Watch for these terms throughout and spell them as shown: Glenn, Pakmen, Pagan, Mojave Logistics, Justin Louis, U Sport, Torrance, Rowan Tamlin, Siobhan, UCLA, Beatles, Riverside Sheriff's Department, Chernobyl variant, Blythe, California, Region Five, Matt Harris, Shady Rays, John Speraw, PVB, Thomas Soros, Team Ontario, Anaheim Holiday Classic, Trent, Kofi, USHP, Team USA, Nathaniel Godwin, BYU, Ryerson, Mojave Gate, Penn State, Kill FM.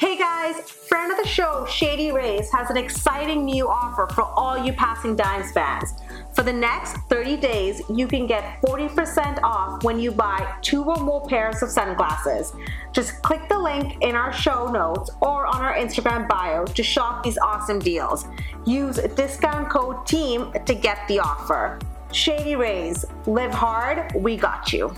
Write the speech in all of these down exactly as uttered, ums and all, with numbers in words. Hey guys, friend of the show Shady Rays has an exciting new offer for all you Passing Dimes fans. For the next thirty days, you can get forty percent off when you buy two or more pairs of sunglasses. Just click the link in our show notes or on our Instagram bio to shop these awesome deals. Use discount code TEAM to get the offer. Shady Rays, live hard, we got you.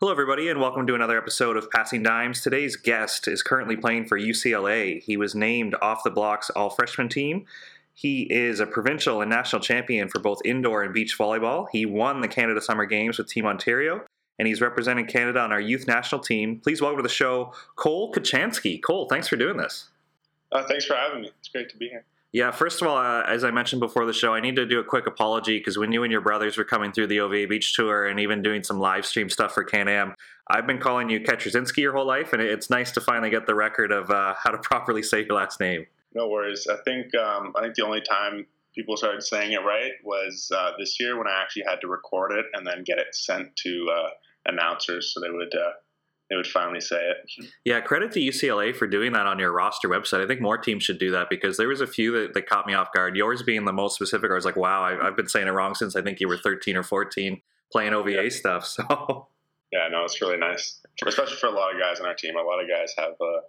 Hello everybody and welcome to another episode of Passing Dimes. Today's guest is currently playing for U C L A. He was named off the block's all-freshman team. He is a provincial and national champion for both indoor and beach volleyball. He won the Canada Summer Games with Team Ontario and he's represented Canada on our youth national team. Please welcome to the show, Cole Kaczanski. Cole, thanks for doing this. Uh, thanks for having me. It's great to be here. Yeah, first of all, uh, as I mentioned before the show, I need to do a quick apology because when you and your brothers were coming through the O V A Beach Tour and even doing some live stream stuff for Can-Am, I've been calling you Kaczynski your whole life, and it's nice to finally get the record of uh, how to properly say your last name. No worries. I think um, I think the only time people started saying it right was uh, this year when I actually had to record it and then get it sent to uh, announcers so they would uh, they would finally say it. Yeah, credit to U C L A for doing that on your roster website. I think more teams should do that because there was a few that, that caught me off guard. Yours being the most specific, I was like, wow, I, I've been saying it wrong since I think you were thirteen or fourteen playing O V A yeah. stuff. So yeah, no, it's really nice, especially for a lot of guys on our team. A lot of guys have uh,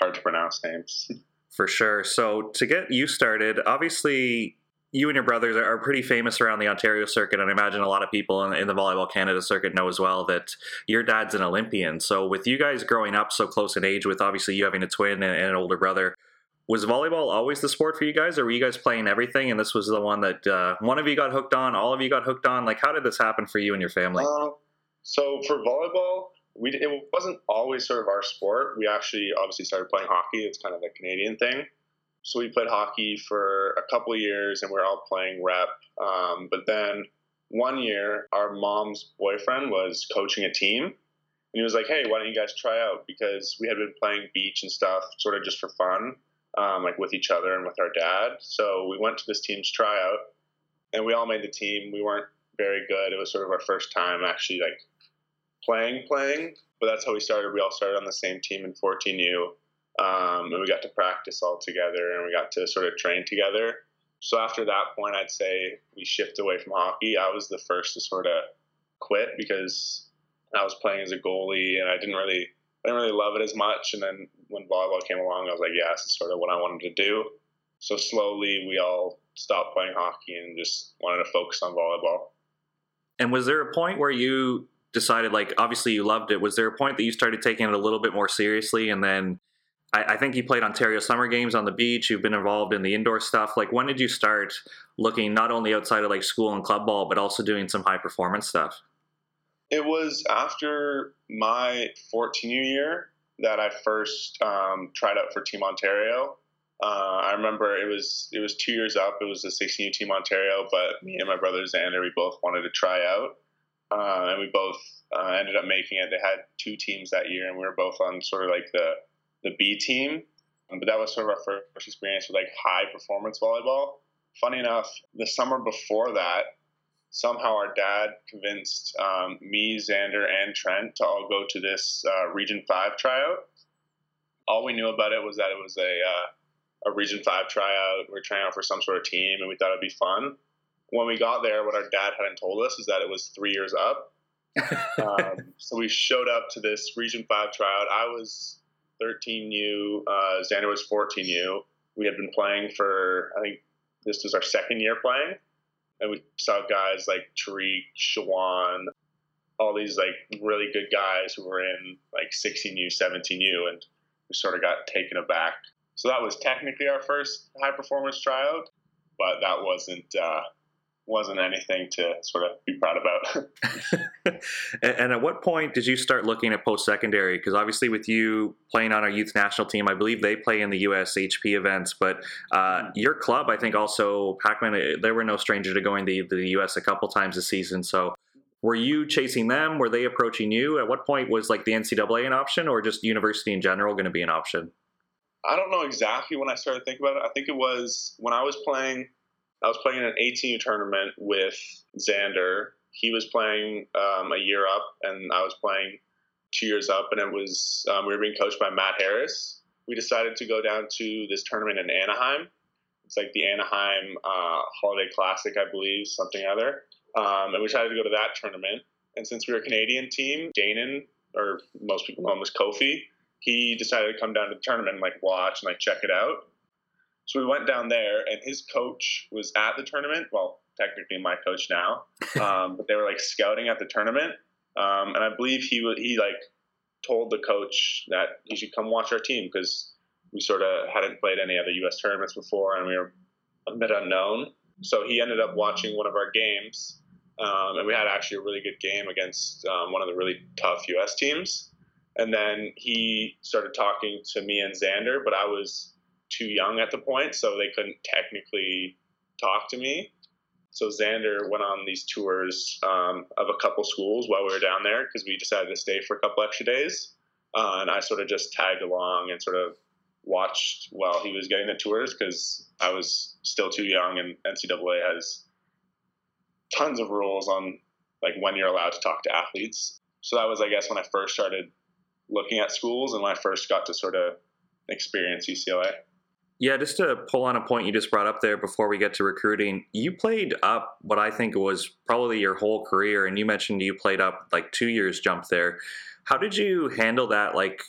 hard to pronounce names. For sure. So to get you started, obviously you and your brothers are pretty famous around the Ontario circuit, and I imagine a lot of people in the Volleyball Canada circuit know as well that your dad's an Olympian. So with you guys growing up so close in age, with obviously you having a twin and an older brother, was volleyball always the sport for you guys, or were you guys playing everything and this was the one that uh, one of you got hooked on, all of you got hooked on? Like, how did this happen for you and your family? Uh, so for volleyball, we it wasn't always sort of our sport. We actually obviously started playing hockey. It's kind of a Canadian thing. So we played hockey for a couple of years and we were all playing rep. Um, but then one year, our mom's boyfriend was coaching a team and he was like, hey, why don't you guys try out? Because we had been playing beach and stuff sort of just for fun, um, like with each other and with our dad. So we went to this team's tryout and we all made the team. We weren't very good. It was sort of our first time actually like playing, playing. But that's how we started. We all started on the same team in fourteen U. Um, and we got to practice all together and we got to sort of train together. So after that point, I'd say we shifted away from hockey. I was the first to sort of quit because I was playing as a goalie and I didn't really, I didn't really love it as much. And then when volleyball came along, I was like, yeah, this is sort of what I wanted to do. So slowly we all stopped playing hockey and just wanted to focus on volleyball. And was there a point where you decided, like, obviously you loved it. Was there a point that you started taking it a little bit more seriously and then I think you played Ontario Summer Games on the beach. You've been involved in the indoor stuff. Like, when did you start looking not only outside of like school and club ball, but also doing some high performance stuff? It was after my fourteen U year that I first um, tried out for Team Ontario. Uh, I remember it was it was two years up. It was the sixteen U Team Ontario, but me and my brother Xander, we both wanted to try out, uh, and we both uh, ended up making it. They had two teams that year, and we were both on sort of like the the B team, but that was sort of our first experience with like high performance volleyball. Funny enough, the summer before that, somehow our dad convinced um, me, Xander, and Trent to all go to this uh, Region Five tryout. All we knew about it was that it was a uh, a Region Five tryout. We were trying out for some sort of team, and we thought it'd be fun. When we got there, what our dad hadn't told us is that it was three years up. um, so we showed up to this Region Five tryout. I was thirteen U, uh, Xander was fourteen U. We had been playing for, I think this was our second year playing. And we saw guys like Tariq, Siobhan, all these like really good guys who were in like sixteen U, seventeen U. And we sort of got taken aback. So that was technically our first high performance tryout, but that wasn't, uh, wasn't anything to sort of be proud about. And at what point did you start looking at post-secondary? Because obviously with you playing on our youth national team, I believe they play in the U S H P events, but uh, your club, I think also, Pakmen, they were no stranger to going to the U S a couple times this season. So were you chasing them? Were they approaching you? At what point was like the N C double A an option or just university in general going to be an option? I don't know exactly when I started thinking about it. I think it was when I was playing – I was playing in an eighteen U tournament with Xander. He was playing um, a year up, and I was playing two years up, and it was um, we were being coached by Matt Harris. We decided to go down to this tournament in Anaheim. It's like the Anaheim uh, Holiday Classic, I believe, something other. Um, and we decided to go to that tournament. And since we were a Canadian team, Danon, or most people know him as Kofi, he decided to come down to the tournament and like watch and like check it out. So we went down there, and his coach was at the tournament. Well, technically my coach now, um, but they were like scouting at the tournament. Um, and I believe he he like told the coach that he should come watch our team because we sort of hadn't played any other U S tournaments before, and we were a bit unknown. So he ended up watching one of our games, um, and we had actually a really good game against um, one of the really tough U S teams. And then he started talking to me and Xander, but I was too young at the point, so they couldn't technically talk to me. So Xander went on these tours um, of a couple schools while we were down there because we decided to stay for a couple extra days. Uh, and I sort of just tagged along and sort of watched while he was getting the tours because I was still too young, and N C double A has tons of rules on like when you're allowed to talk to athletes. So that was, I guess, when I first started looking at schools and when I first got to sort of experience U C L A. Yeah, just to pull on a point you just brought up there before we get to recruiting, you played up what I think was probably your whole career, and you mentioned you played up like two years jump there. How did you handle that, like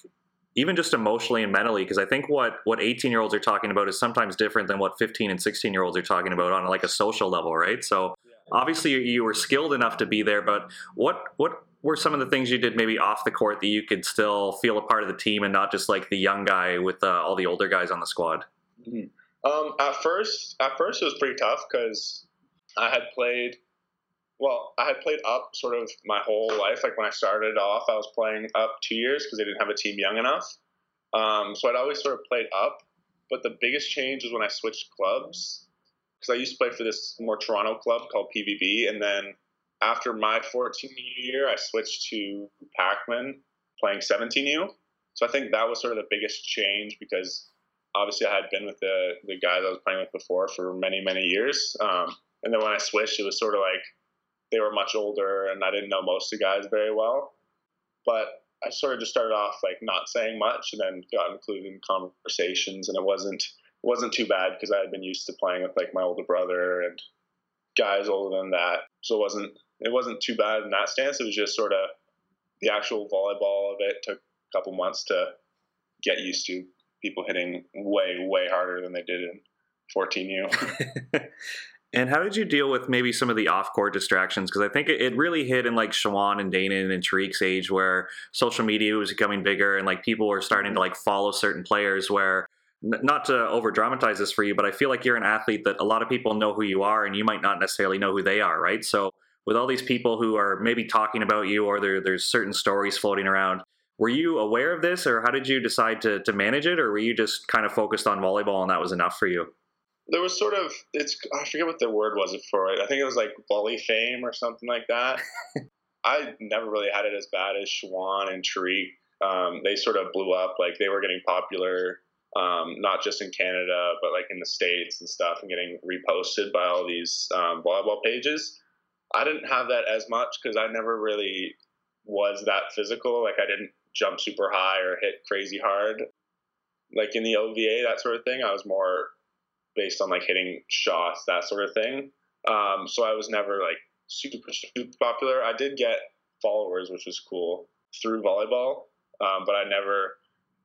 even just emotionally and mentally? Because I think what what eighteen-year-olds are talking about is sometimes different than what fifteen- and sixteen-year-olds are talking about on like a social level, right? So obviously you were skilled enough to be there, but what what were some of the things you did maybe off the court that you could still feel a part of the team and not just like the young guy with uh, all the older guys on the squad? Mm-hmm. Um, at first, at first it was pretty tough because I had played, well, I had played up sort of my whole life. Like when I started off, I was playing up two years because they didn't have a team young enough. Um, so I'd always sort of played up, but the biggest change was when I switched clubs because I used to play for this more Toronto club called P V B. And then after my fourteen year, I switched to Pakmen playing seventeen U. So I think that was sort of the biggest change because obviously, I had been with the, the guys I was playing with before for many, many years. Um, and then when I switched, it was sort of like they were much older and I didn't know most of the guys very well. But I sort of just started off like not saying much and then got included in conversations. And it wasn't it wasn't too bad because I had been used to playing with like my older brother and guys older than that. So it wasn't, it wasn't too bad in that stance. It was just sort of the actual volleyball of it took a couple months to get used to. People hitting way, way harder than they did in fourteen U. And how did you deal with maybe some of the off-court distractions? Because I think it really hit in like Siobhan and Danon and Tariq's age where social media was becoming bigger and like people were starting to like follow certain players where, not to over-dramatize this for you, but I feel like you're an athlete that a lot of people know who you are and you might not necessarily know who they are, right? So with all these people who are maybe talking about you or there, there's certain stories floating around, were you aware of this, or how did you decide to, to manage it, or were you just kind of focused on volleyball and that was enough for you? There was sort of, it's I forget what the word was for it. I think it was like volley fame or something like that. I never really had it as bad as Siobhan and Tariq. Um, they sort of blew up, like they were getting popular, um, not just in Canada, but like in the States and stuff, and getting reposted by all these um, volleyball pages. I didn't have that as much because I never really was that physical. Like I didn't jump super high or hit crazy hard. Like in the O V A, that sort of thing, I was more based on like hitting shots, that sort of thing. Um, so I was never like super, super popular. I did get followers, which was cool through volleyball. Um, but I never,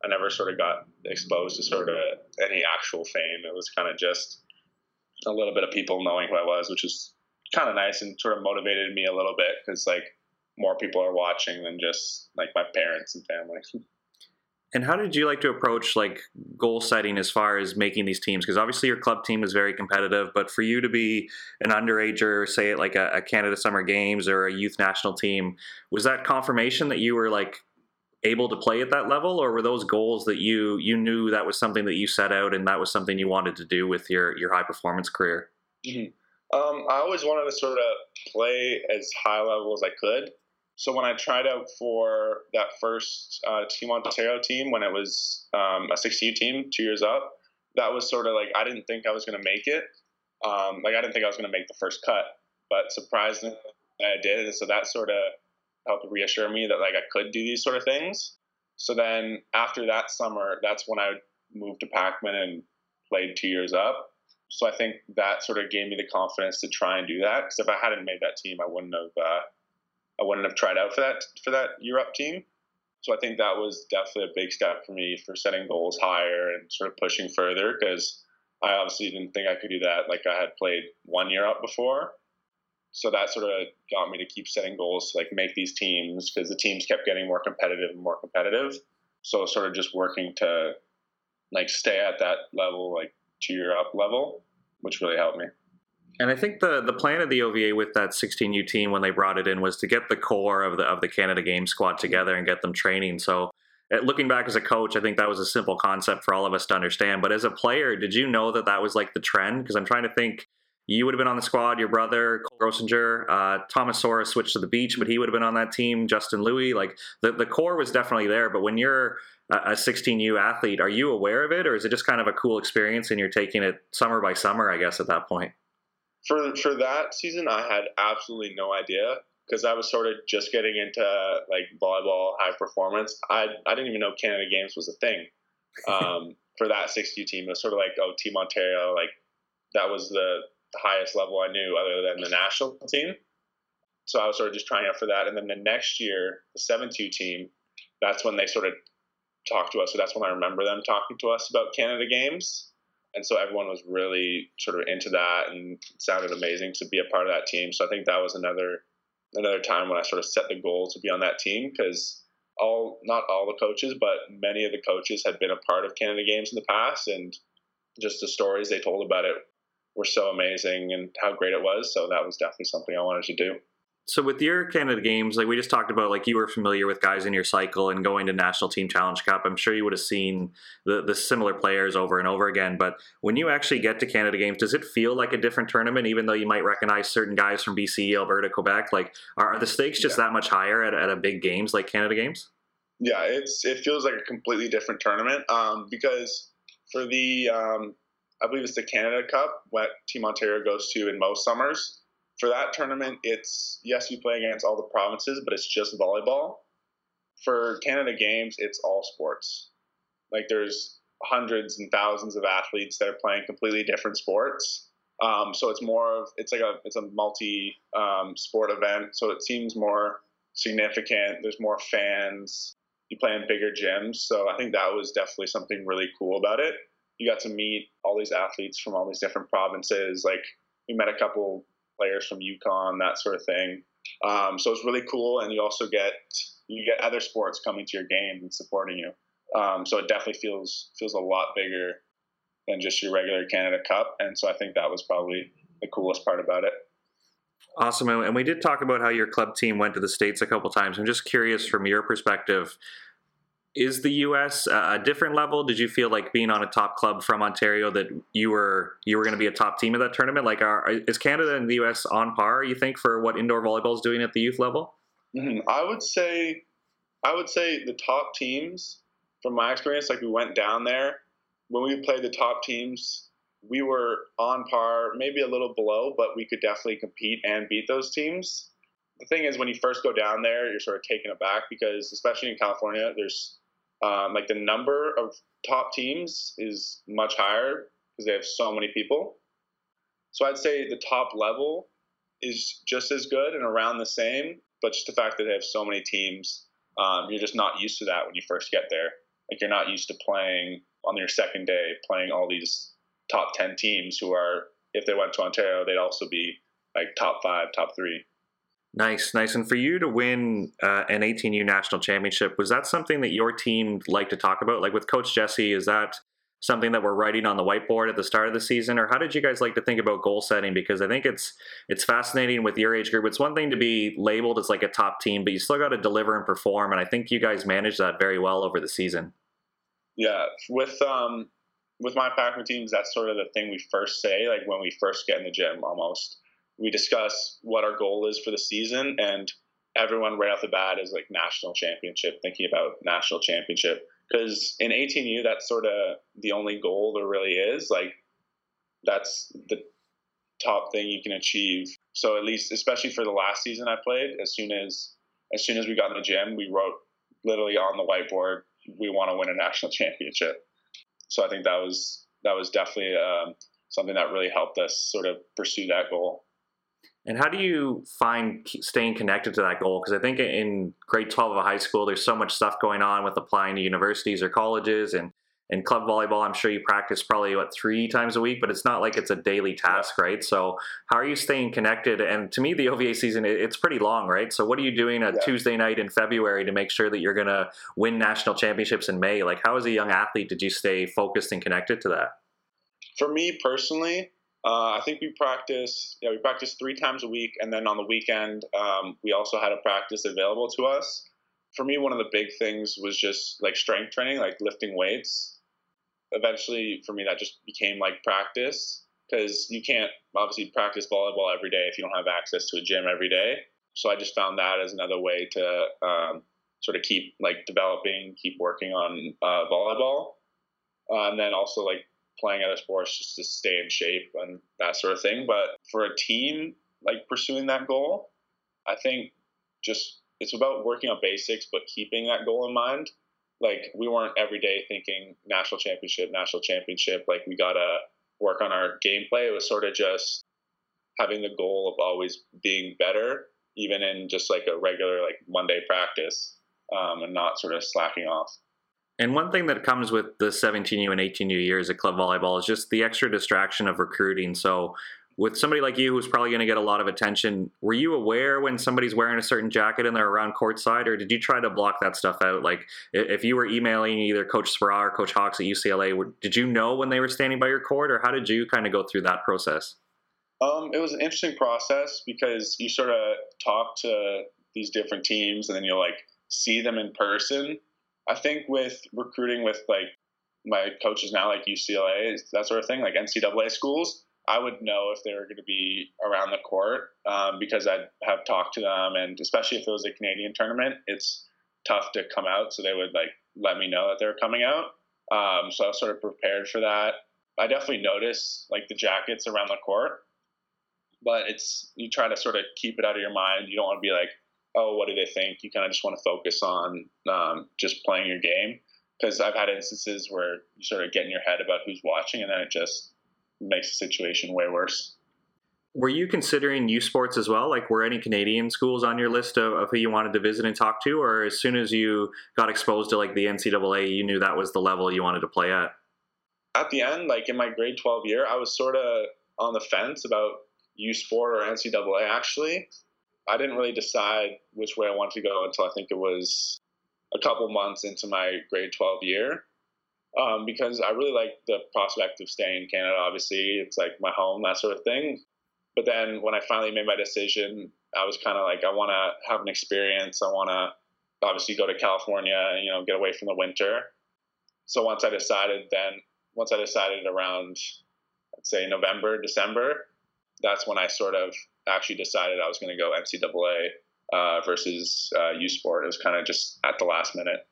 I never sort of got exposed to sort of any actual fame. It was kind of just a little bit of people knowing who I was, which was kind of nice and sort of motivated me a little bit. Cause like, more people are watching than just like my parents and family. And how did you like to approach like goal setting as far as making these teams? Because obviously your club team is very competitive, but for you to be an underager, say at like a, a Canada Summer Games or a youth national team, was that confirmation that you were like able to play at that level, or were those goals that you you knew that was something that you set out and that was something you wanted to do with your your high performance career? Mm-hmm. Um, I always wanted to sort of play as high level as I could. So when I tried out for that first uh, Team Ontario team, when it was um, a sixty U team, two years up, that was sort of like I didn't think I was going to make it. Um, like I didn't think I was going to make the first cut, but surprisingly I did. And so that sort of helped reassure me that like I could do these sort of things. So then after that summer, that's when I moved to Pakmen and played two years up. So I think that sort of gave me the confidence to try and do that. Because if I hadn't made that team, I wouldn't have uh, I wouldn't have tried out for that for that Europe team. So I think that was definitely a big step for me for setting goals higher and sort of pushing further, because I obviously didn't think I could do that. Like, I had played one year up before. So that sort of got me to keep setting goals to like make these teams, because the teams kept getting more competitive and more competitive. So sort of just working to like stay at that level, like tier up level, which really helped me. And I think the the plan of the O V A with that sixteen U team when they brought it in was to get the core of the of the Canada Games squad together and get them training. So looking back as a coach, I think that was a simple concept for all of us to understand. But as a player, did you know that that was like the trend? Because I'm trying to think, you would have been on the squad, your brother, Cole Grossinger, uh, Thomas Soros switched to the beach, but he would have been on that team, Justin Louis. Like, the, the core was definitely there. But when you're a sixteen U athlete, are you aware of it? Or is it just kind of a cool experience and you're taking it summer by summer, I guess, at that point? For for that season, I had absolutely no idea, because I was sort of just getting into like volleyball high performance. I I didn't even know Canada Games was a thing. Um, for that sixty team, it was sort of like, oh, Team Ontario, like that was the highest level I knew other than the national team. So I was sort of just trying out for that. And then the next year, the seven two team, that's when they sort of talked to us. So that's when I remember them talking to us about Canada Games. And so everyone was really sort of into that, and it sounded amazing to be a part of that team. So I think that was another another time when I sort of set the goal to be on that team, because all not all the coaches, but many of the coaches had been a part of Canada Games in the past, and just the stories they told about it were so amazing and how great it was. So that was definitely something I wanted to do. So with your Canada Games, like we just talked about, like you were familiar with guys in your cycle and going to National Team Challenge Cup. I'm sure you would have seen the, the similar players over and over again. But when you actually get to Canada Games, does it feel like a different tournament, even though you might recognize certain guys from B C, Alberta, Quebec? Like, are, are the stakes just yeah. that much higher at, at a big games like Canada Games? Yeah, it's it feels like a completely different tournament um, because for the, um, I believe it's the Canada Cup, what Team Ontario goes to in most summers. For that tournament, it's, yes, you play against all the provinces, but it's just volleyball. For Canada Games, it's all sports. Like, there's hundreds and thousands of athletes that are playing completely different sports. Um, so it's more of, it's like a, it's a multi, um, sport event. So it seems more significant. There's more fans. You play in bigger gyms. So I think that was definitely something really cool about it. You got to meet all these athletes from all these different provinces. Like, we met a couple players from UConn, that sort of thing. Um, so it's really cool, and you also get you get other sports coming to your game and supporting you. Um, so it definitely feels feels a lot bigger than just your regular Canada Cup, and so I think that was probably the coolest part about it. Awesome, and we did talk about how your club team went to the States a couple times. I'm just curious from your perspective, is the U S a different level? Did you feel like being on a top club from Ontario that you were you were going to be a top team at that tournament? Like, are, is Canada and the U S on par, you think, for what indoor volleyball is doing at the youth level? Mm-hmm. I would say, I would say the top teams, from my experience, like we went down there, when we played the top teams, we were on par, maybe a little below, but we could definitely compete and beat those teams. The thing is, when you first go down there, you're sort of taken aback because, especially in California, there's um, like the number of top teams is much higher because they have so many people. So I'd say the top level is just as good and around the same, but just the fact that they have so many teams, um, you're just not used to that when you first get there. Like, you're not used to playing on your second day, playing all these top ten teams who are, if they went to Ontario, they'd also be like top five, top three. Nice, nice. And for you to win uh, an eighteen U national championship, was that something that your team liked to talk about? Like, with Coach Jesse, is that something that we're writing on the whiteboard at the start of the season? Or how did you guys like to think about goal setting? Because I think it's it's fascinating with your age group. It's one thing to be labeled as like a top team, but you still got to deliver and perform. And I think you guys managed that very well over the season. Yeah, with um, with my Pakmen teams, that's sort of the thing we first say, like when we first get in the gym almost. We discuss what our goal is for the season, and everyone right off the bat is like national championship, thinking about national championship. Because in eighteen U, that's sort of the only goal there really is. Like, that's the top thing you can achieve. So at least, especially for the last season I played, as soon as as soon as we got in the gym, we wrote literally on the whiteboard, we want to win a national championship. So I think that was that was definitely um, something that really helped us sort of pursue that goal. And how do you find staying connected to that goal? Because I think in grade twelve of high school, there's so much stuff going on with applying to universities or colleges, and and club volleyball, I'm sure you practice probably, what, three times a week, but it's not like it's a daily task, right? So how are you staying connected? And to me, the O V A season, it's pretty long, right? So what are you doing a yeah. Tuesday night in February to make sure that you're going to win national championships in May? Like, how as a young athlete did you stay focused and connected to that? For me personally, uh, I think we practiced, yeah, we practiced three times a week. And then on the weekend, um, we also had a practice available to us. For me, one of the big things was just like strength training, like lifting weights. Eventually, for me, that just became like practice, because you can't obviously practice volleyball every day if you don't have access to a gym every day. So I just found that as another way to um, sort of keep like developing, keep working on uh, volleyball. Uh, and then also like playing other sports just to stay in shape and that sort of thing. But for a team, like pursuing that goal, I think just it's about working on basics, but keeping that goal in mind. Like, we weren't every day thinking national championship, national championship. Like, we got to work on our gameplay. It was sort of just having the goal of always being better, even in just like a regular, like Monday practice, um, and not sort of slacking off. And one thing that comes with the seventeen U and eighteen U years at club volleyball is just the extra distraction of recruiting. So with somebody like you, who's probably going to get a lot of attention, were you aware when somebody's wearing a certain jacket and they're around courtside, or did you try to block that stuff out? Like, if you were emailing either Coach Speraw or Coach Hawks at U C L A, did you know when they were standing by your court, or how did you kind of go through that process? Um, it was an interesting process, because you sort of talk to these different teams and then you'll like see them in person. I think with recruiting with like my coaches now, like U C L A, that sort of thing, like N C double A schools, I would know if they were going to be around the court um, because I'd have talked to them. And especially if it was a Canadian tournament, it's tough to come out. So they would like let me know that they were coming out. Um, so I was sort of prepared for that. I definitely noticed like the jackets around the court, but it's, you try to sort of keep it out of your mind. You don't want to be like, oh, what do they think? You kind of just want to focus on um, just playing your game. Because I've had instances where you sort of get in your head about who's watching, and then it just makes the situation way worse. Were you considering U Sports as well? Like, were any Canadian schools on your list of, of who you wanted to visit and talk to? Or as soon as you got exposed to like the N C double A, you knew that was the level you wanted to play at? At the end, like in my grade twelve year, I was sort of on the fence about U Sport or N C double A actually. I didn't really decide which way I wanted to go until I think it was a couple months into my grade twelve year. Um, because I really like the prospect of staying in Canada, obviously. It's like my home, that sort of thing. But then when I finally made my decision, I was kind of like, I want to have an experience. I want to obviously go to California and, you know, get away from the winter. So once I decided then, once I decided around, I'd say November, December, that's when I sort of actually decided I was going to go N C double A uh, versus uh, U Sport. It was kind of just at the last minute.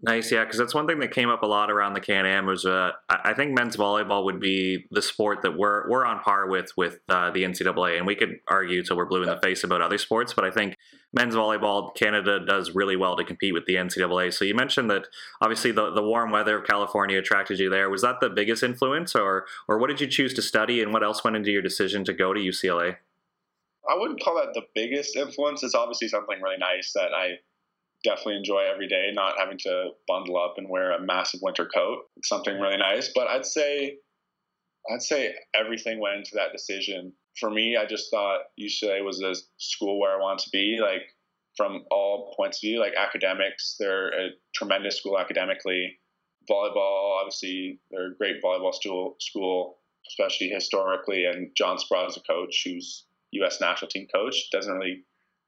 Nice, yeah, because that's one thing that came up a lot around the Can-Am was uh, I think men's volleyball would be the sport that we're we're on par with with uh, the N C double A, and we could argue till we're blue in the face about other sports, but I think men's volleyball, Canada does really well to compete with the N C double A. So you mentioned that obviously the, the warm weather of California attracted you there. Was that the biggest influence, or or what did you choose to study, and what else went into your decision to go to U C L A? I wouldn't call that the biggest influence. It's obviously something really nice that I definitely enjoy every day, not having to bundle up and wear a massive winter coat. It's something really nice. But I'd say I'd say everything went into that decision. For me, I just thought U C L A was a school where I wanted to be, like from all points of view, like academics. They're a tremendous school academically. Volleyball, obviously, they're a great volleyball school, school especially historically. And John Speraw is a coach who's U S national team coach. Doesn't really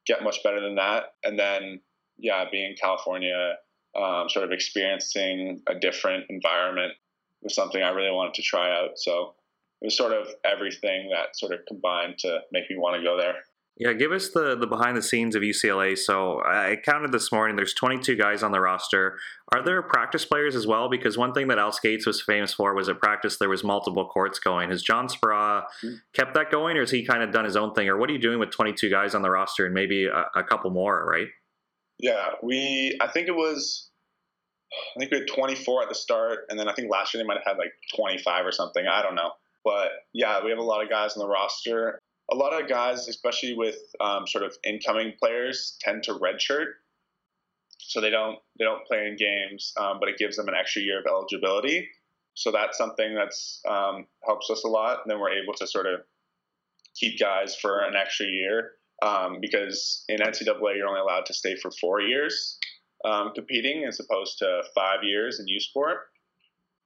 get much better than that. And then yeah, being in California, um, sort of experiencing a different environment was something I really wanted to try out. So it was sort of everything that sort of combined to make me want to go there. Yeah, give us the, the behind the scenes of U C L A. So I counted this morning, there's twenty-two guys on the roster. Are there practice players as well? Because one thing that Al Skates was famous for was at practice, there was multiple courts going. Has John Speraw mm-hmm. kept that going, or has he kind of done his own thing? Or what are you doing with twenty-two guys on the roster and maybe a, a couple more, right? Yeah, we I think it was I think we had twenty-four at the start, and then I think last year they might have had like twenty-five or something. I don't know. But yeah, we have a lot of guys on the roster. A lot of guys, especially with um, sort of incoming players, tend to redshirt. So they don't they don't play in games, um, but it gives them an extra year of eligibility. So that's something that's um, helps us a lot. And then we're able to sort of keep guys for an extra year um, because in N C double A, you're only allowed to stay for four years um, competing as opposed to five years in U Sport.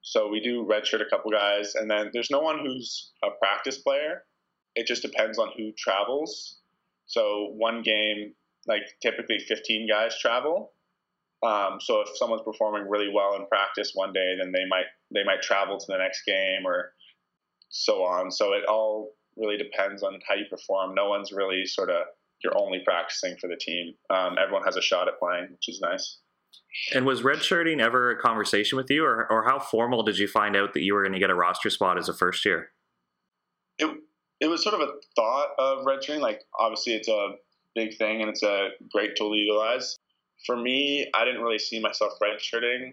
So we do redshirt a couple guys. And then there's no one who's a practice player. It just depends on who travels. So one game, like typically fifteen guys travel. Um, so if someone's performing really well in practice one day, then they might they might travel to the next game or so on. So it all really depends on how you perform. No one's really sort of you're only practicing for the team. Um, everyone has a shot at playing, which is nice. And was redshirting ever a conversation with you, or or how formal did you find out that you were going to get a roster spot as a first year? It it was sort of a thought of redshirting. Like obviously it's a big thing and it's a great tool to utilize. For me, I didn't really see myself redshirting.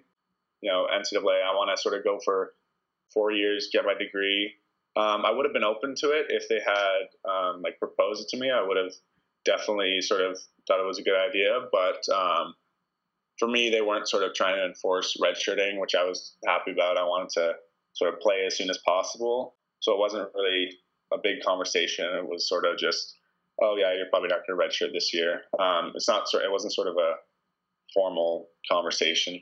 You know, N C double A, I want to sort of go for four years, get my degree. Um, I would have been open to it if they had, um, like, proposed it to me. I would have definitely sort of thought it was a good idea. But um, for me, they weren't sort of trying to enforce redshirting, which I was happy about. I wanted to sort of play as soon as possible. So it wasn't really a big conversation. It was sort of just, oh, yeah, you're probably not going to redshirt this year. Um, it's not. It wasn't sort of a formal conversation.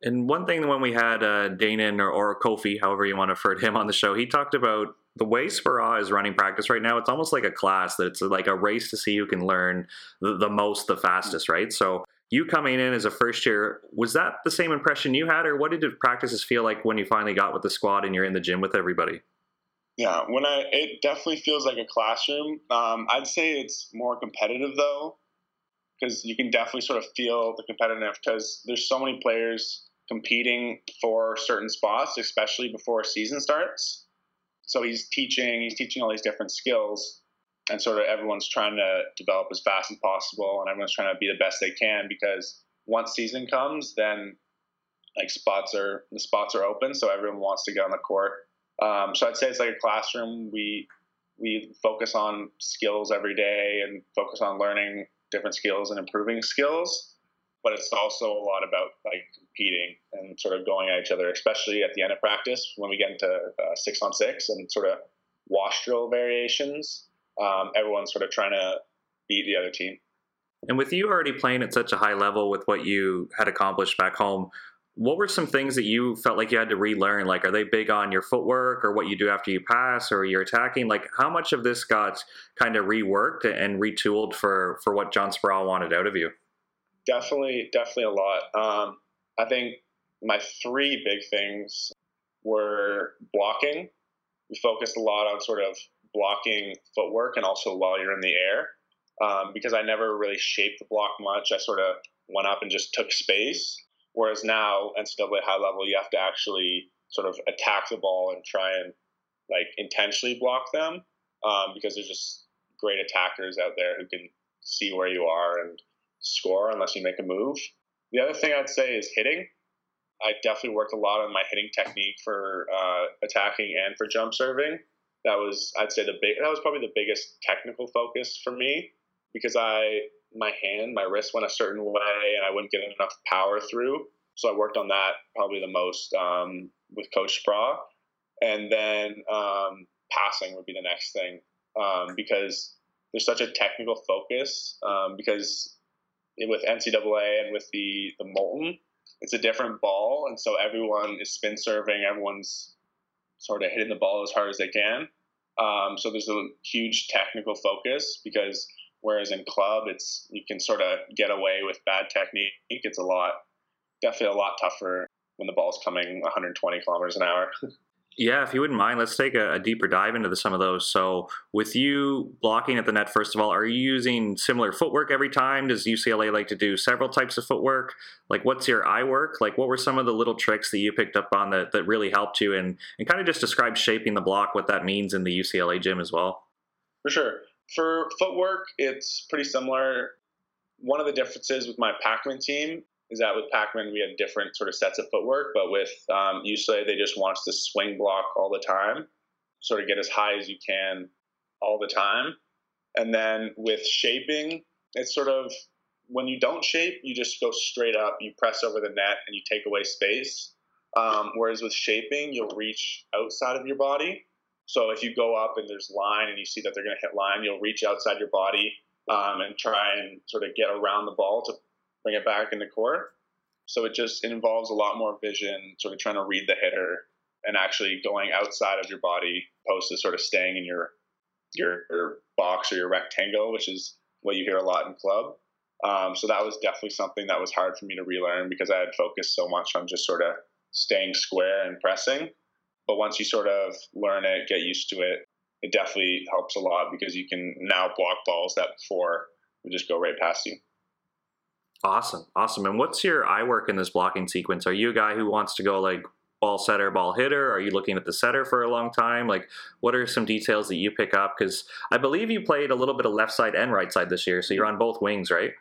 And one thing when we had uh, Danon or, or Kofi, however you want to refer to him on the show, he talked about the way Speraw is running practice right now. It's almost like a class that it's like a race to see who can learn the, the most, the fastest, right? So you coming in as a first year, was that the same impression you had, or what did the practices feel like when you finally got with the squad and you're in the gym with everybody? Yeah, when I it definitely feels like a classroom. Um, I'd say it's more competitive though, because you can definitely sort of feel the competitive because there's so many players competing for certain spots, especially before season starts. So he's teaching, he's teaching all these different skills, and sort of everyone's trying to develop as fast as possible, and everyone's trying to be the best they can because once season comes, then like spots are the spots are open, so everyone wants to get on the court. Um, so I'd say it's like a classroom. We we focus on skills every day and focus on learning different skills and improving skills, but it's also a lot about like competing and sort of going at each other, especially at the end of practice when we get into uh, six on six and sort of wash drill variations. Um, everyone's sort of trying to beat the other team. And with you already playing at such a high level with what you had accomplished back home, what were some things that you felt like you had to relearn? Like, are they big on your footwork or what you do after you pass or your attacking? Like, how much of this got kind of reworked and retooled for, for what John Speraw wanted out of you? Definitely, definitely a lot. Um, I think my three big things were blocking. We focused a lot on sort of blocking footwork and also while you're in the air um, because I never really shaped the block much. I sort of went up and just took space. Whereas now, N C double A high level, you have to actually sort of attack the ball and try and, like, intentionally block them um, because there's just great attackers out there who can see where you are and score unless you make a move. The other thing I'd say is hitting. I definitely worked a lot on my hitting technique for uh, attacking and for jump serving. That was, I'd say, the big. That was probably the biggest technical focus for me because I – my hand, my wrist went a certain way and I wouldn't get enough power through. So I worked on that probably the most um, with Coach Speraw. And then um, passing would be the next thing um, because there's such a technical focus um, because with N C double A and with the, the Molten, it's a different ball. And so everyone is spin serving. Everyone's sort of hitting the ball as hard as they can. Um, so there's a huge technical focus because whereas in club, it's you can sort of get away with bad technique. It's a lot, definitely a lot tougher when the ball's coming one hundred twenty kilometers an hour. Yeah, if you wouldn't mind, let's take a, a deeper dive into the, some of those. So with you blocking at the net, first of all, are you using similar footwork every time? Does U C L A like to do several types of footwork? Like what's your eye work? Like what were some of the little tricks that you picked up on that, that really helped you? And, and kind of just describe shaping the block, what that means in the U C L A gym as well. For sure. For footwork, it's pretty similar. one of the differences with my Pakmen team is that with Pakmen, we had different sort of sets of footwork, but with um, U C L A, they just want us to swing block all the time, sort of get as high as you can all the time. And then with shaping, it's sort of when you don't shape, you just go straight up, you press over the net, and you take away space. Um, whereas with shaping, you'll reach outside of your body. So if you go up and there's line and you see that they're going to hit line, you'll reach outside your body um, and try and sort of get around the ball to bring it back in the court. So it just it involves a lot more vision, sort of trying to read the hitter and actually going outside of your body, opposed to sort of staying in your, your your box or your rectangle, which is what you hear a lot in club. Um, so that was definitely something that was hard for me to relearn because I had focused so much on just sort of staying square and pressing. But once you sort of learn it, get used to it, it definitely helps a lot because you can now block balls that before would just go right past you. Awesome. Awesome. And what's your eye work in this blocking sequence? Are you a guy who wants to go like ball setter, ball hitter? Are you looking at the setter for a long time? Like, what are some details that you pick up? Because I believe you played a little bit of left side and right side this year, so you're on both wings, right?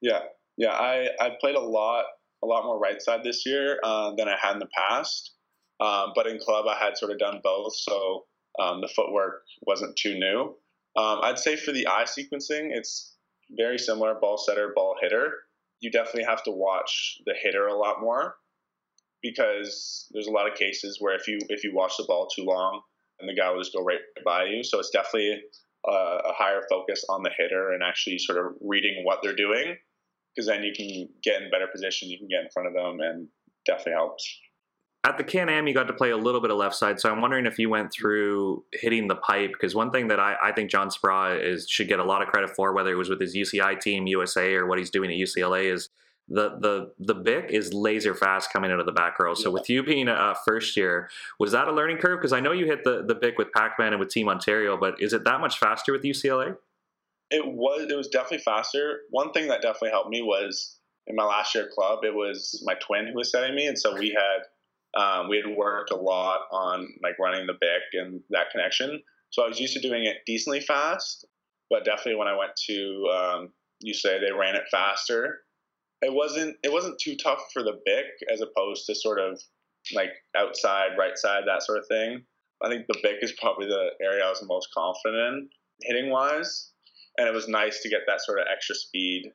Yeah. Yeah. I, I played a lot, a lot more right side this year uh, than I had in the past. Um, but in club, I had sort of done both, so um, the footwork wasn't too new. Um, I'd say for the eye sequencing, it's very similar, ball setter, ball hitter. You definitely have to watch the hitter a lot more because there's a lot of cases where if you if you watch the ball too long, and the guy will just go right by you. So it's definitely a, a higher focus on the hitter and actually sort of reading what they're doing because then you can get in better position, you can get in front of them, and definitely helps. At the Can-Am, you got to play a little bit of left side, so I'm wondering if you went through hitting the pipe, because one thing that I, I think John Speraw is should get a lot of credit for, whether it was with his U C I team, U S A, or what he's doing at U C L A, is the the the B I C is laser fast coming out of the back row. So with you being a first year, was that a learning curve? Because I know you hit the, the B I C with Pakmen and with Team Ontario, but is it that much faster with U C L A? It was, it was definitely faster. One thing that definitely helped me was in my last year at club, it was my twin who was setting me, and so we had... Um, we had worked a lot on like running the B I C and that connection. So I was used to doing it decently fast, but definitely when I went to um, U C L A, they ran it faster. It wasn't it wasn't too tough for the B I C as opposed to sort of like outside, right side, that sort of thing. I think the B I C is probably the area I was the most confident in hitting wise, and it was nice to get that sort of extra speed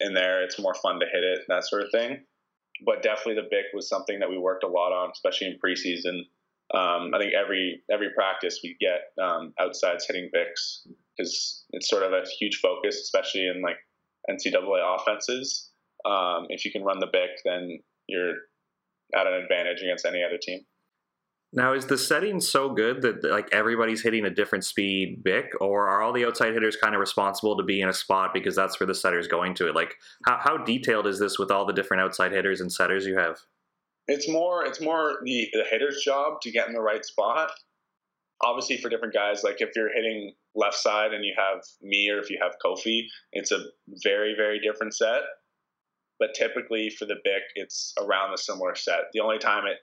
in there. It's more fun to hit it, that sort of thing. But definitely the B I C was something that we worked a lot on, especially in preseason. Um, I think every every practice we get um, outsides hitting B I Cs because it's sort of a huge focus, especially in like N C double A offenses. Um, if you can run the B I C, then you're at an advantage against any other team. Now, is the setting so good that like everybody's hitting a different speed B I C, or are all the outside hitters kind of responsible to be in a spot because that's where the setter's going to it? Like, how, how detailed is this with all the different outside hitters and setters you have? It's more it's more the, the hitter's job to get in the right spot. Obviously, for different guys, like if you're hitting left side and you have me or if you have Kofi, it's a very, very different set. But typically for the B I C, it's around a similar set. The only time it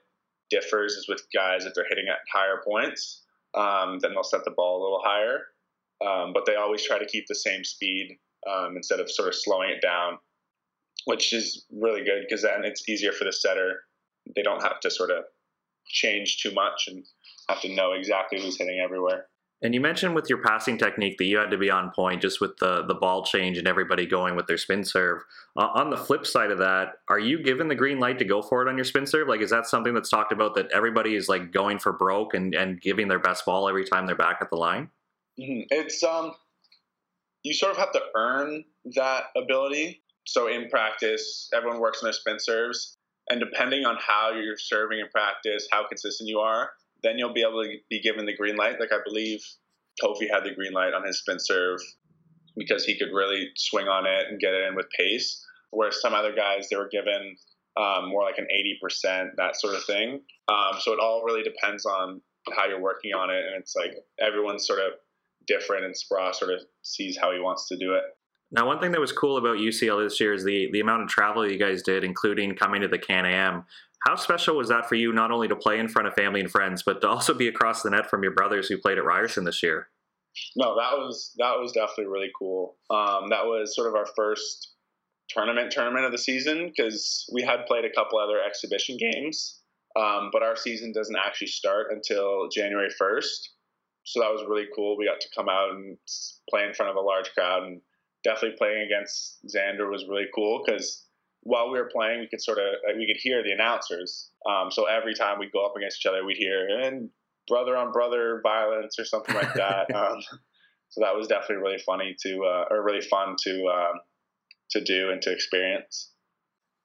differs is with guys if they're hitting at higher points, um, then they'll set the ball a little higher. Um, but they always try to keep the same speed um, instead of sort of slowing it down, which is really good because then it's easier for the setter. They don't have to sort of change too much and have to know exactly who's hitting everywhere. And you mentioned with your passing technique that you had to be on point just with the, the ball change and everybody going with their spin serve. Uh, on the flip side of that, are you given the green light to go for it on your spin serve? Like, is that something that's talked about that everybody is like going for broke and, and giving their best ball every time they're back at the line? Mm-hmm. It's um, you sort of have to earn that ability. So in practice, everyone works on their spin serves. And depending on how you're serving in practice, how consistent you are, then you'll be able to be given the green light. Like I believe Kofi had the green light on his spin serve because he could really swing on it and get it in with pace. Whereas some other guys, they were given um, more like an eighty percent, that sort of thing. Um, so it all really depends on how you're working on it. And it's like everyone's sort of different and Speraw sort of sees how he wants to do it. Now, one thing that was cool about U C L A this year is the, the amount of travel you guys did, including coming to the Can-Am. How special was that for you, not only to play in front of family and friends, but to also be across the net from your brothers who played at Ryerson this year? No, that was that was definitely really cool. Um, that was sort of our first tournament tournament of the season, because we had played a couple other exhibition games, um, but our season doesn't actually start until January first. So that was really cool. We got to come out and play in front of a large crowd, and definitely playing against Xander was really cool because while we were playing, we could sort of like, we could hear the announcers. Um, so every time we go up against each other, we'd hear and brother on brother violence or something like that. um, so that was definitely really funny to uh, or really fun to um, to do and to experience.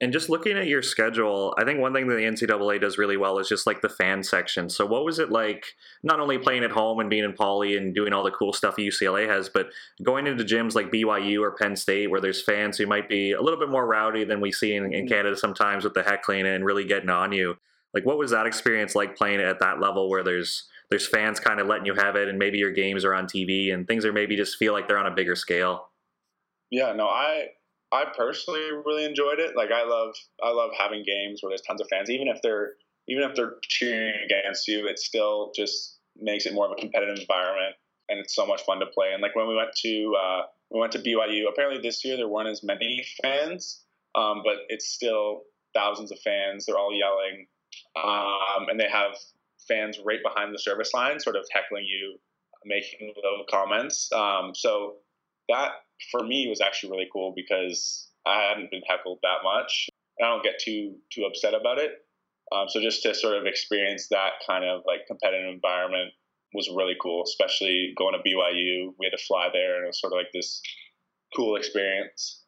And just looking at your schedule, I think one thing that the N C double A does really well is just like the fan section. So what was it like not only playing at home and being in Poly and doing all the cool stuff U C L A has, but going into gyms like B Y U or Penn State where there's fans who might be a little bit more rowdy than we see in, in Canada sometimes with the heckling and really getting on you. Like what was that experience like playing at that level where there's there's fans kind of letting you have it and maybe your games are on T V and things are maybe just feel like they're on a bigger scale? Yeah, no, I... I personally really enjoyed it. Like I love, I love having games where there's tons of fans, even if they're, even if they're cheering against you, it still just makes it more of a competitive environment. And it's so much fun to play. And like when we went to, uh, we went to B Y U, apparently this year there weren't as many fans, um, but it's still thousands of fans. They're all yelling. Um, and they have fans right behind the service line, sort of heckling you, making little comments. Um, so that, for me, it was actually really cool because I hadn't been heckled that much. And I don't get too too upset about it. Um, so just to sort of experience that kind of like competitive environment was really cool, especially going to B Y U. We had to fly there, and it was sort of like this cool experience.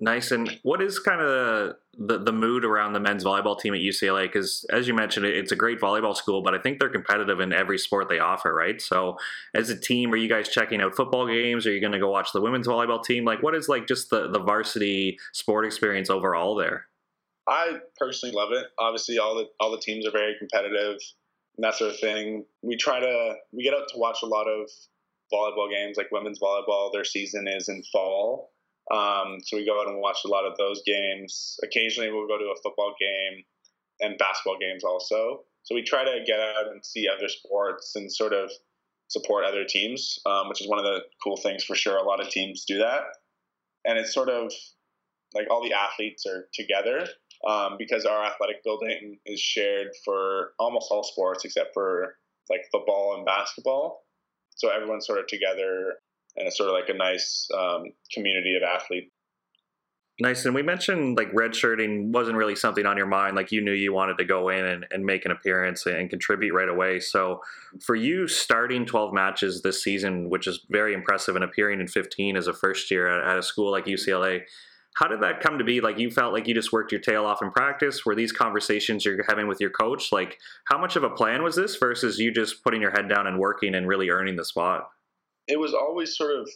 Nice. And what is kind of the, the, the mood around the men's volleyball team at U C L A? Because as you mentioned, it's a great volleyball school, but I think they're competitive in every sport they offer, right? So as a team, are you guys checking out football games? Are you going to go watch the women's volleyball team? Like what is like just the, the varsity sport experience overall there? I personally love it. Obviously, all the all the teams are very competitive and that sort of thing. We try to – we get out to watch a lot of volleyball games, like women's volleyball. Their season is in fall. Um, so we go out and watch a lot of those games. Occasionally we'll go to a football game and basketball games also. So we try to get out and see other sports and sort of support other teams, um, which is one of the cool things for sure. A lot of teams do that. And it's sort of like all the athletes are together um, because our athletic building is shared for almost all sports except for like football and basketball. So everyone's sort of together. And it's sort of like a nice um, community of athletes. Nice. And we mentioned like redshirting wasn't really something on your mind. Like you knew you wanted to go in and, and make an appearance and contribute right away. So for you starting twelve matches this season, which is very impressive, and appearing in fifteen as a first year at, at a school like U C L A, how did that come to be? Like you felt like you just worked your tail off in practice. Were these conversations you're having with your coach? Like how much of a plan was this versus you just putting your head down and working and really earning the spot? It was always sort of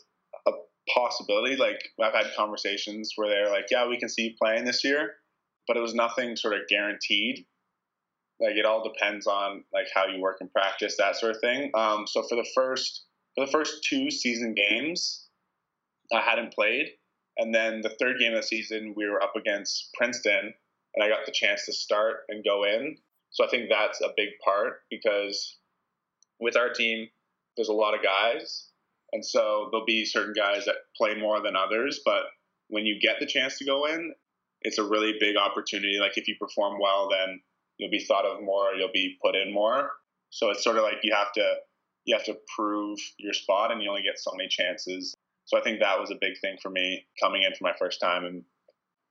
a possibility. Like I've had conversations where they're like, yeah, we can see you playing this year, but it was nothing sort of guaranteed. Like it all depends on like how you work in practice, that sort of thing. Um, so for the first, for the first two season games, I hadn't played. And then the third game of the season, we were up against Princeton and I got the chance to start and go in. So I think that's a big part because with our team, there's a lot of guys. And so there'll be certain guys that play more than others, but when you get the chance to go in, it's a really big opportunity. Like if you perform well, then you'll be thought of more, you'll be put in more. So it's sort of like you have to you have to prove your spot and you only get so many chances. So I think that was a big thing for me coming in for my first time and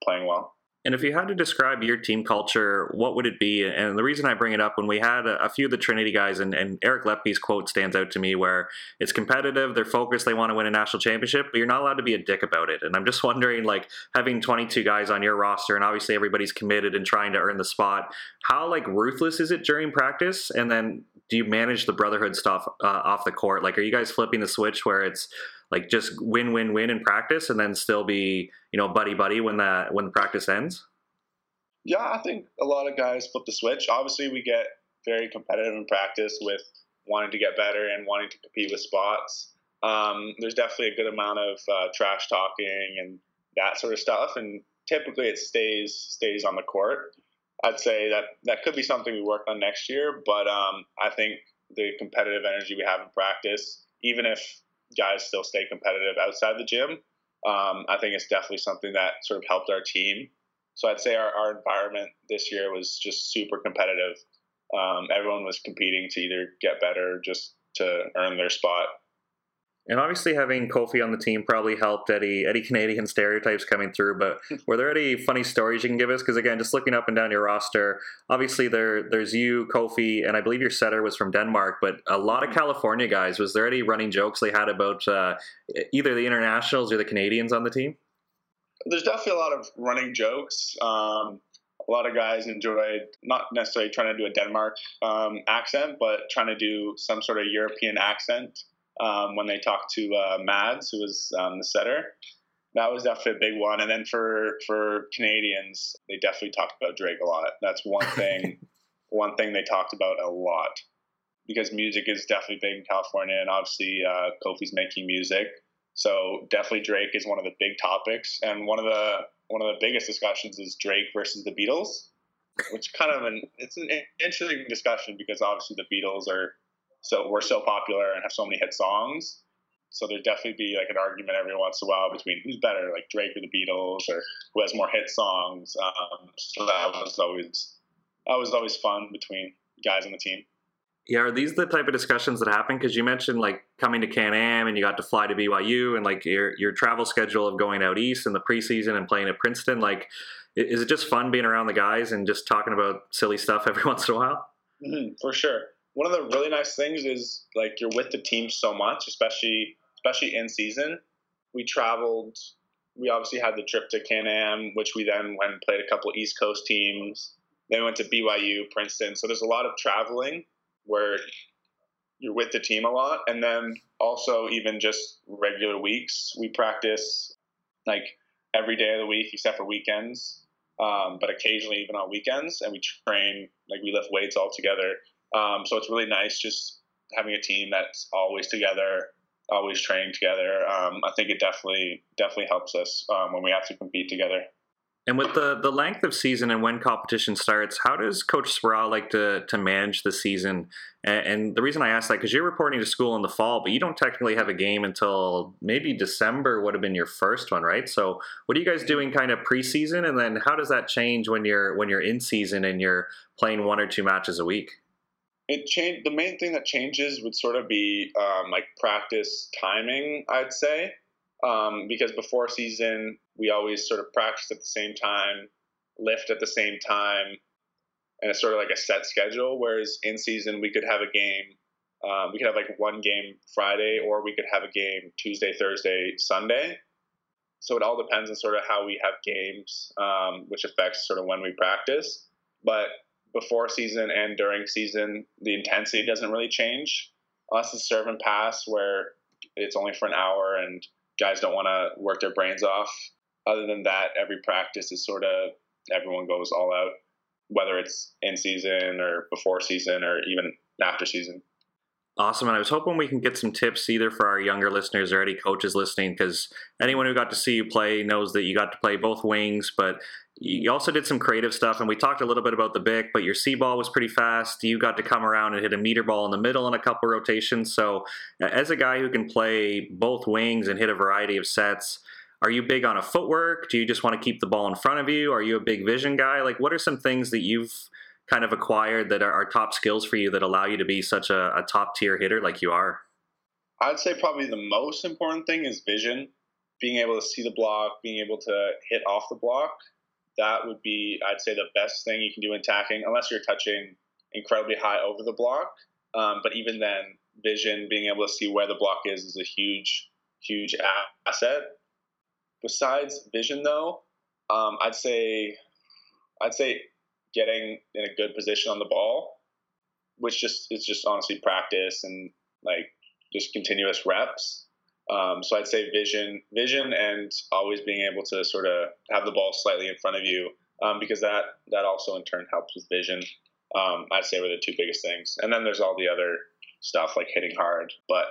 playing well. And if you had to describe your team culture, what would it be? And the reason I bring it up, when we had a, a few of the Trinity guys, and, and Eric Lepke's quote stands out to me, where it's competitive, they're focused, they want to win a national championship, but you're not allowed to be a dick about it. And I'm just wondering, like, having twenty-two guys on your roster, and obviously everybody's committed and trying to earn the spot, how, like, ruthless is it during practice? And then do you manage the brotherhood stuff uh, off the court? Like, are you guys flipping the switch where it's, like, just win, win, win in practice and then still be, you know, buddy, buddy when that when practice ends? Yeah, I think a lot of guys flip the switch. Obviously, we get very competitive in practice with wanting to get better and wanting to compete with spots. Um, there's definitely a good amount of uh, trash talking and that sort of stuff. And typically it stays stays on the court. I'd say that that could be something we work on next year. But um, I think the competitive energy we have in practice, even if guys still stay competitive outside the gym, um, I think it's definitely something that sort of helped our team. So I'd say our, our environment this year was just super competitive. Um, everyone was competing to either get better or just to earn their spot. And obviously having Kofi on the team probably helped any, any Canadian stereotypes coming through, but were there any funny stories you can give us? Because again, just looking up and down your roster, obviously there there's you, Kofi, and I believe your setter was from Denmark, but a lot of California guys. Was there any running jokes they had about uh, either the internationals or the Canadians on the team? There's definitely a lot of running jokes. Um, a lot of guys enjoyed not necessarily trying to do a Denmark um, accent, but trying to do some sort of European accent. Um, when they talked to uh, Mads, who was um, the setter, that was definitely a big one. And then for for Canadians, they definitely talked about Drake a lot. That's one thing, one thing they talked about a lot, because music is definitely big in California, and obviously uh, Kofi's making music, so definitely Drake is one of the big topics. And one of the one of the biggest discussions is Drake versus the Beatles, which kind of an it's an interesting discussion because obviously the Beatles are. So we're so popular and have so many hit songs. So there'd definitely be like an argument every once in a while between who's better, like Drake or the Beatles, or who has more hit songs. Um, so that was always, that was always fun between guys on the team. Yeah, are these the type of discussions that happen? Because you mentioned like coming to Can-Am and you got to fly to B Y U and like your your travel schedule of going out east in the preseason and playing at Princeton. Like, is it just fun being around the guys and just talking about silly stuff every once in a while? Mm-hmm, for sure. One of the really nice things is like you're with the team so much, especially especially in season. We traveled. We obviously had the trip to Can-Am, which we then went and played a couple East Coast teams. Then went to B Y U, Princeton. So there's a lot of traveling where you're with the team a lot. And then also even just regular weeks, we practice like every day of the week except for weekends, um, but occasionally even on weekends. And we train, like we lift weights all together. Um, so it's really nice just having a team that's always together, always training together. Um, I think it definitely definitely helps us um, when we have to compete together. And with the, the length of season and when competition starts, how does Coach Speraw like to, to manage the season? And, and the reason I ask that, because you're reporting to school in the fall, but you don't technically have a game until maybe December would have been your first one, right? So what are you guys doing kind of preseason? And then how does that change when you're when you're in season and you're playing one or two matches a week? It changed. The main thing that changes would sort of be um, like practice timing, I'd say, um, because before season we always sort of practice at the same time, lift at the same time, and it's sort of like a set schedule. Whereas in season we could have a game, um, we could have like one game Friday, or we could have a game Tuesday, Thursday, Sunday. So it all depends on sort of how we have games, um, which affects sort of when we practice, but. Before season and during season, the intensity doesn't really change unless it's serve and pass where it's only for an hour and guys don't want to work their brains off. Other than that, every practice is sort of everyone goes all out, whether it's in season or before season or even after season. Awesome. And I was hoping we can get some tips either for our younger listeners or any coaches listening, because anyone who got to see you play knows that you got to play both wings, but you also did some creative stuff. And we talked a little bit about the B I C, but your C ball was pretty fast. You got to come around and hit a meter ball in the middle in a couple rotations. So as a guy who can play both wings and hit a variety of sets, are you big on a footwork? Do you just want to keep the ball in front of you? Are you a big vision guy? Like, what are some things that you've kind of acquired that are, are top skills for you that allow you to be such a, a top tier hitter like you are? I'd say probably the most important thing is vision, being able to see the block, being able to hit off the block. That would be, I'd say, the best thing you can do in tacking, unless you're touching incredibly high over the block. Um, but even then, vision, being able to see where the block is, is a huge, huge asset. Besides vision, though, um, I'd say, I'd say, getting in a good position on the ball, which just it's just honestly practice and like just continuous reps. Um, so I'd say vision, vision, and always being able to sort of have the ball slightly in front of you, um, because that that also in turn helps with vision. Um, I'd say were the two biggest things, and then there's all the other stuff like hitting hard. But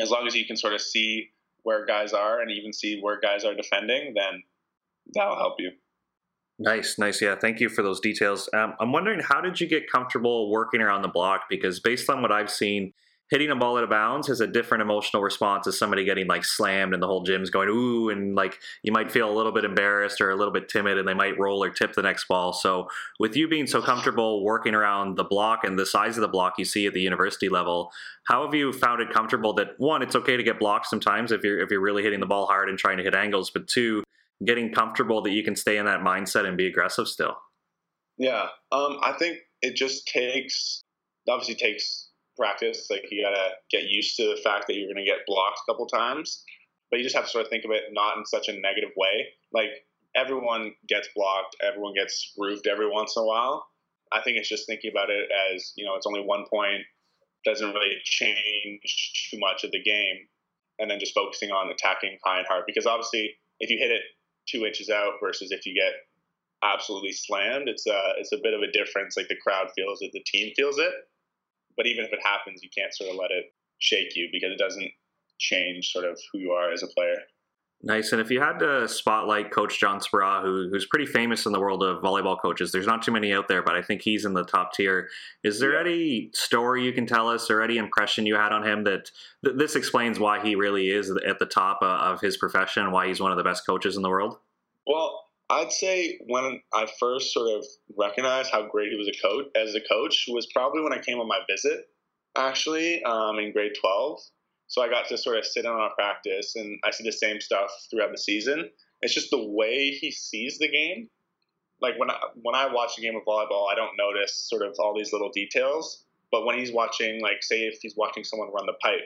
as long as you can sort of see where guys are and even see where guys are defending, then that'll help you. Nice, nice. Yeah, thank you for those details. Um, I'm wondering, how did you get comfortable working around the block? Because based on what I've seen, hitting a ball out of bounds has a different emotional response as somebody getting like slammed and the whole gym's going, ooh, and like you might feel a little bit embarrassed or a little bit timid and they might roll or tip the next ball. So with you being so comfortable working around the block and the size of the block you see at the university level, how have you found it comfortable that, one, it's okay to get blocked sometimes if you're if you're really hitting the ball hard and trying to hit angles, but two, getting comfortable that you can stay in that mindset and be aggressive still? Yeah, um, I think it just takes, obviously takes practice. Like you gotta get used to the fact that you're gonna get blocked a couple times, but you just have to sort of think of it not in such a negative way. Like everyone gets blocked, everyone gets roofed every once in a while. I think it's just thinking about it as, you know, it's only one point, doesn't really change too much of the game, and then just focusing on attacking high and hard, because obviously if you hit it two inches out versus if you get absolutely slammed, it's a it's a bit of a difference. Like the crowd feels it, the team feels it. But even if it happens, you can't sort of let it shake you because it doesn't change sort of who you are as a player. Nice. And if you had to spotlight Coach John Speraw, who, who's pretty famous in the world of volleyball coaches, there's not too many out there, but I think he's in the top tier. Is there yeah. any story you can tell us or any impression you had on him that th- this explains why he really is at the top uh, of his profession, why he's one of the best coaches in the world? Well, I'd say when I first sort of recognized how great he was a coach as a coach was probably when I came on my visit, actually, um, in grade twelve. So I got to sort of sit in on a practice, and I see the same stuff throughout the season. It's just the way he sees the game. Like when I, when I watch a game of volleyball, I don't notice sort of all these little details. But when he's watching, like say if he's watching someone run the pipe,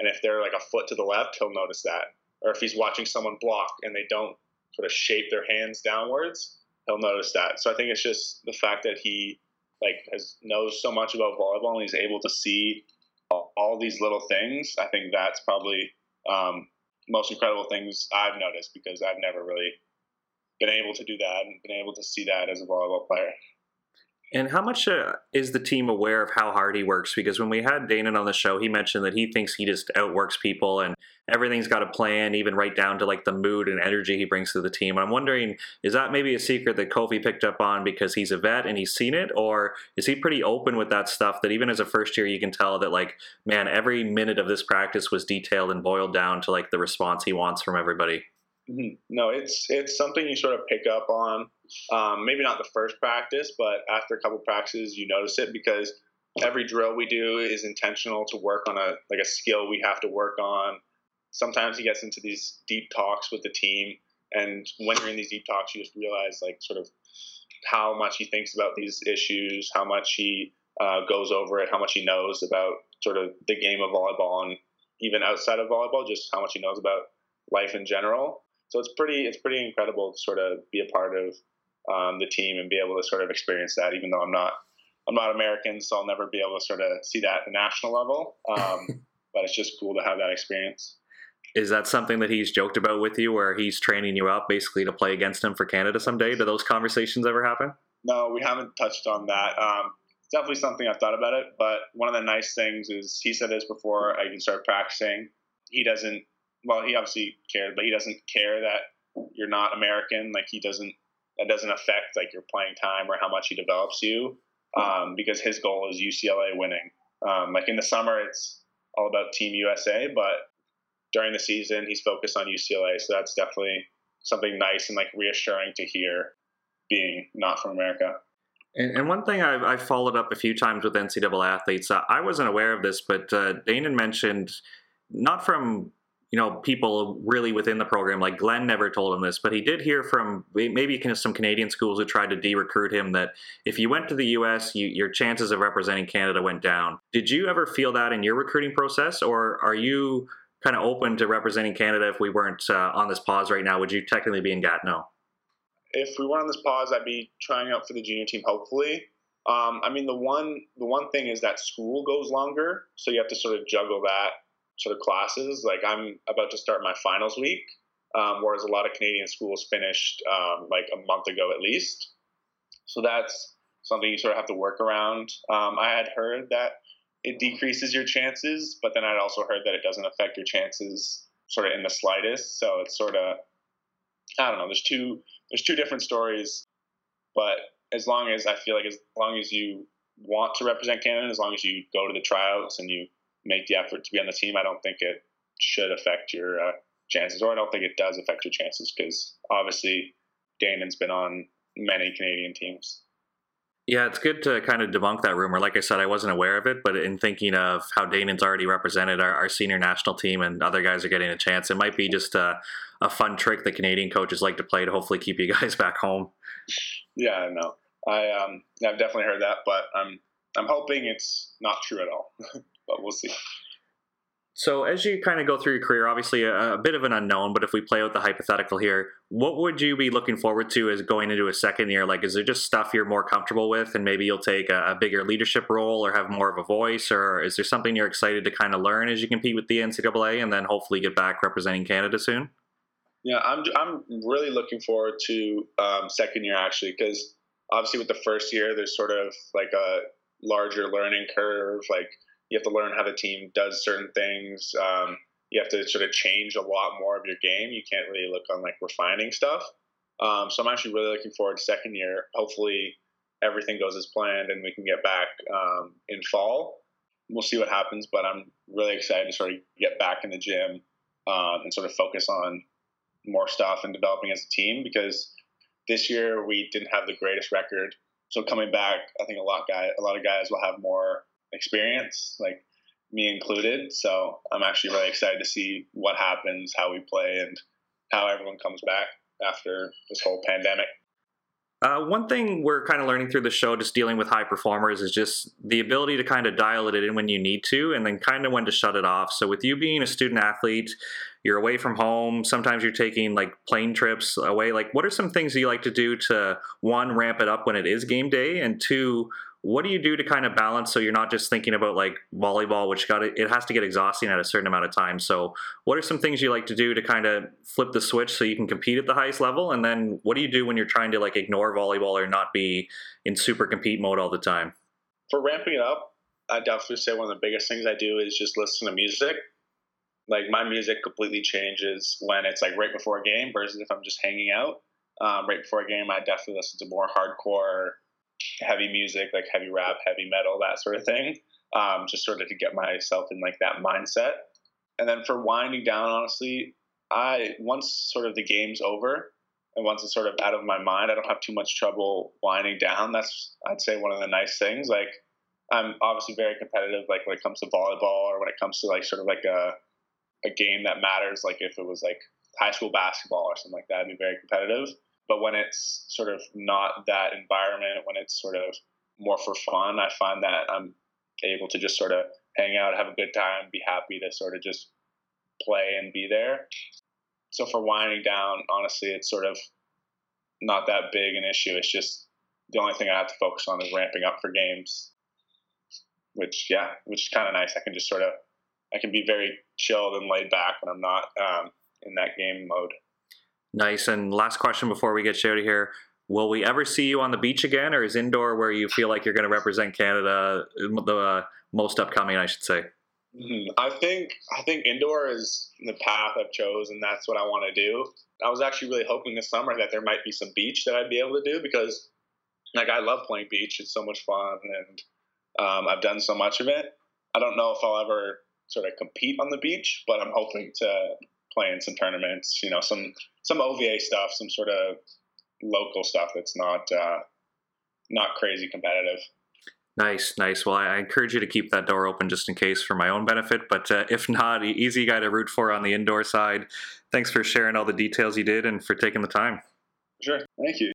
and if they're like a foot to the left, he'll notice that. Or if he's watching someone block and they don't sort of shape their hands downwards, he'll notice that. So I think it's just the fact that he like has knows so much about volleyball and he's able to see all, all these little things. I think that's probably um, most incredible things I've noticed, because I've never really been able to do that and been able to see that as a volleyball player. And how much uh, is the team aware of how hard he works? Because when we had Danon on the show, he mentioned that he thinks he just outworks people and everything's got a plan, even right down to like the mood and energy he brings to the team. I'm wondering, is that maybe a secret that Kofi picked up on because he's a vet and he's seen it? Or is he pretty open with that stuff that even as a first year, you can tell that like, man, every minute of this practice was detailed and boiled down to like the response he wants from everybody? Mm-hmm. No, it's it's something you sort of pick up on. Um, maybe not the first practice, but after a couple practices, you notice it, because every drill we do is intentional to work on a like a skill we have to work on. Sometimes he gets into these deep talks with the team, and when you're in these deep talks, you just realize like sort of how much he thinks about these issues, how much he uh, goes over it, how much he knows about sort of the game of volleyball, and even outside of volleyball, just how much he knows about life in general. So it's pretty it's pretty incredible to sort of be a part of um, the team and be able to sort of experience that, even though I'm not I'm not American, so I'll never be able to sort of see that at the national level. Um, but it's just cool to have that experience. Is that something that he's joked about with you, where he's training you up basically to play against him for Canada someday? Do those conversations ever happen? No, we haven't touched on that. Um, it's definitely something I've thought about it. But one of the nice things is he said this before I even start practicing. He doesn't. Well, he obviously cared, but he doesn't care that you're not American. Like he doesn't, that doesn't affect like your playing time or how much he develops you, um, because his goal is U C L A winning. Um, like in the summer, it's all about Team U S A, but during the season, he's focused on U C L A. So that's definitely something nice and like reassuring to hear, being not from America. And one thing I've, I've followed up a few times with N C double A athletes, uh, I wasn't aware of this, but uh, Danon mentioned not from you know, people really within the program, like Glenn never told him this, but he did hear from maybe kind of some Canadian schools who tried to de-recruit him that if you went to the U S, you, your chances of representing Canada went down. Did you ever feel that in your recruiting process, or are you kind of open to representing Canada? If we weren't uh, on this pause right now, would you technically be in Gatineau? If we weren't on this pause, I'd be trying out for the junior team, hopefully. Um, I mean, the one the one thing is that school goes longer, so you have to sort of juggle that. Sort of classes. Like I'm about to start my finals week, um, whereas a lot of Canadian schools finished um, like a month ago at least. So that's something you sort of have to work around. Um, I had heard that it decreases your chances, but then I'd also heard that it doesn't affect your chances sort of in the slightest. So it's sort of, I don't know, there's two, there's two different stories, but as long as I feel like as long as you want to represent Canada, as long as you go to the tryouts and you make the effort to be on the team, I don't think it should affect your uh, chances, or I don't think it does affect your chances, because obviously Danon's been on many Canadian teams. Yeah, it's good to kind of debunk that rumor. Like I said, I wasn't aware of it, but in thinking of how Danon's already represented our, our senior national team and other guys are getting a chance, it might be just a, a fun trick that Canadian coaches like to play to hopefully keep you guys back home. Yeah, no, I um, I've definitely heard that, but I'm I'm hoping it's not true at all, but we'll see. So as you kind of go through your career, obviously a, a bit of an unknown, but if we play out the hypothetical here, what would you be looking forward to as going into a second year? Like, is there just stuff you're more comfortable with and maybe you'll take a, a bigger leadership role or have more of a voice? Or is there something you're excited to kind of learn as you compete with the N C double A and then hopefully get back representing Canada soon? Yeah, I'm I'm really looking forward to um, second year, actually, because obviously with the first year, there's sort of like a larger learning curve, like, you have to learn how the team does certain things. Um, you have to sort of change a lot more of your game. You can't really look on like refining stuff. Um, so I'm actually really looking forward to second year. Hopefully everything goes as planned and we can get back um, in fall. We'll see what happens, but I'm really excited to sort of get back in the gym uh, and sort of focus on more stuff and developing as a team, because this year we didn't have the greatest record. So coming back, I think a lot guy, a lot of guys will have more experience, like me included. So I'm actually really excited to see what happens, how we play, and how everyone comes back after this whole pandemic. Uh, one thing we're kind of learning through the show, just dealing with high performers, is just the ability to kind of dial it in when you need to and then kind of when to shut it off. So with you being a student athlete, you're away from home. Sometimes you're taking like plane trips away. Like, what are some things that you like to do to, one, ramp it up when it is game day, and two, what do you do to kind of balance so you're not just thinking about like volleyball, which got to, it has to get exhausting at a certain amount of time. So what are some things you like to do to kind of flip the switch so you can compete at the highest level? And then what do you do when you're trying to like ignore volleyball or not be in super compete mode all the time? For ramping it up, I definitely say one of the biggest things I do is just listen to music. Like, my music completely changes when it's like right before a game versus if I'm just hanging out. Um, right before a game, I definitely listen to more hardcore heavy music, like heavy rap, heavy metal, that sort of thing, um, just sort of to get myself in like that mindset. And then for winding down, honestly, I once sort of the game's over and once it's sort of out of my mind, I don't have too much trouble winding down. That's, I'd say, one of the nice things. Like, I'm obviously very competitive, like when it comes to volleyball or when it comes to like sort of like a a game that matters, like if it was like high school basketball or something like that, I'd be very competitive. But when it's sort of not that environment, when it's sort of more for fun, I find that I'm able to just sort of hang out, have a good time, be happy to sort of just play and be there. So for winding down, honestly, it's sort of not that big an issue. It's just the only thing I have to focus on is ramping up for games, which, yeah, which is kind of nice. I can just sort of, I can be very chilled and laid back when I'm not um, in that game mode. Nice. And last question before we get you out of here. Will we ever see you on the beach again, or is indoor where you feel like you're going to represent Canada the uh, most upcoming, I should say? Mm-hmm. I think I think indoor is the path I've chosen. That's what I want to do. I was actually really hoping this summer that there might be some beach that I'd be able to do, because like I love playing beach. It's so much fun, and um, I've done so much of it. I don't know if I'll ever sort of compete on the beach, but I'm hoping to play in some tournaments, you know, some – some O V A stuff, some sort of local stuff that's not uh, not crazy competitive. Nice, nice. Well, I encourage you to keep that door open just in case for my own benefit. But uh, if not, easy guy to root for on the indoor side. Thanks for sharing all the details you did and for taking the time. Sure. Thank you.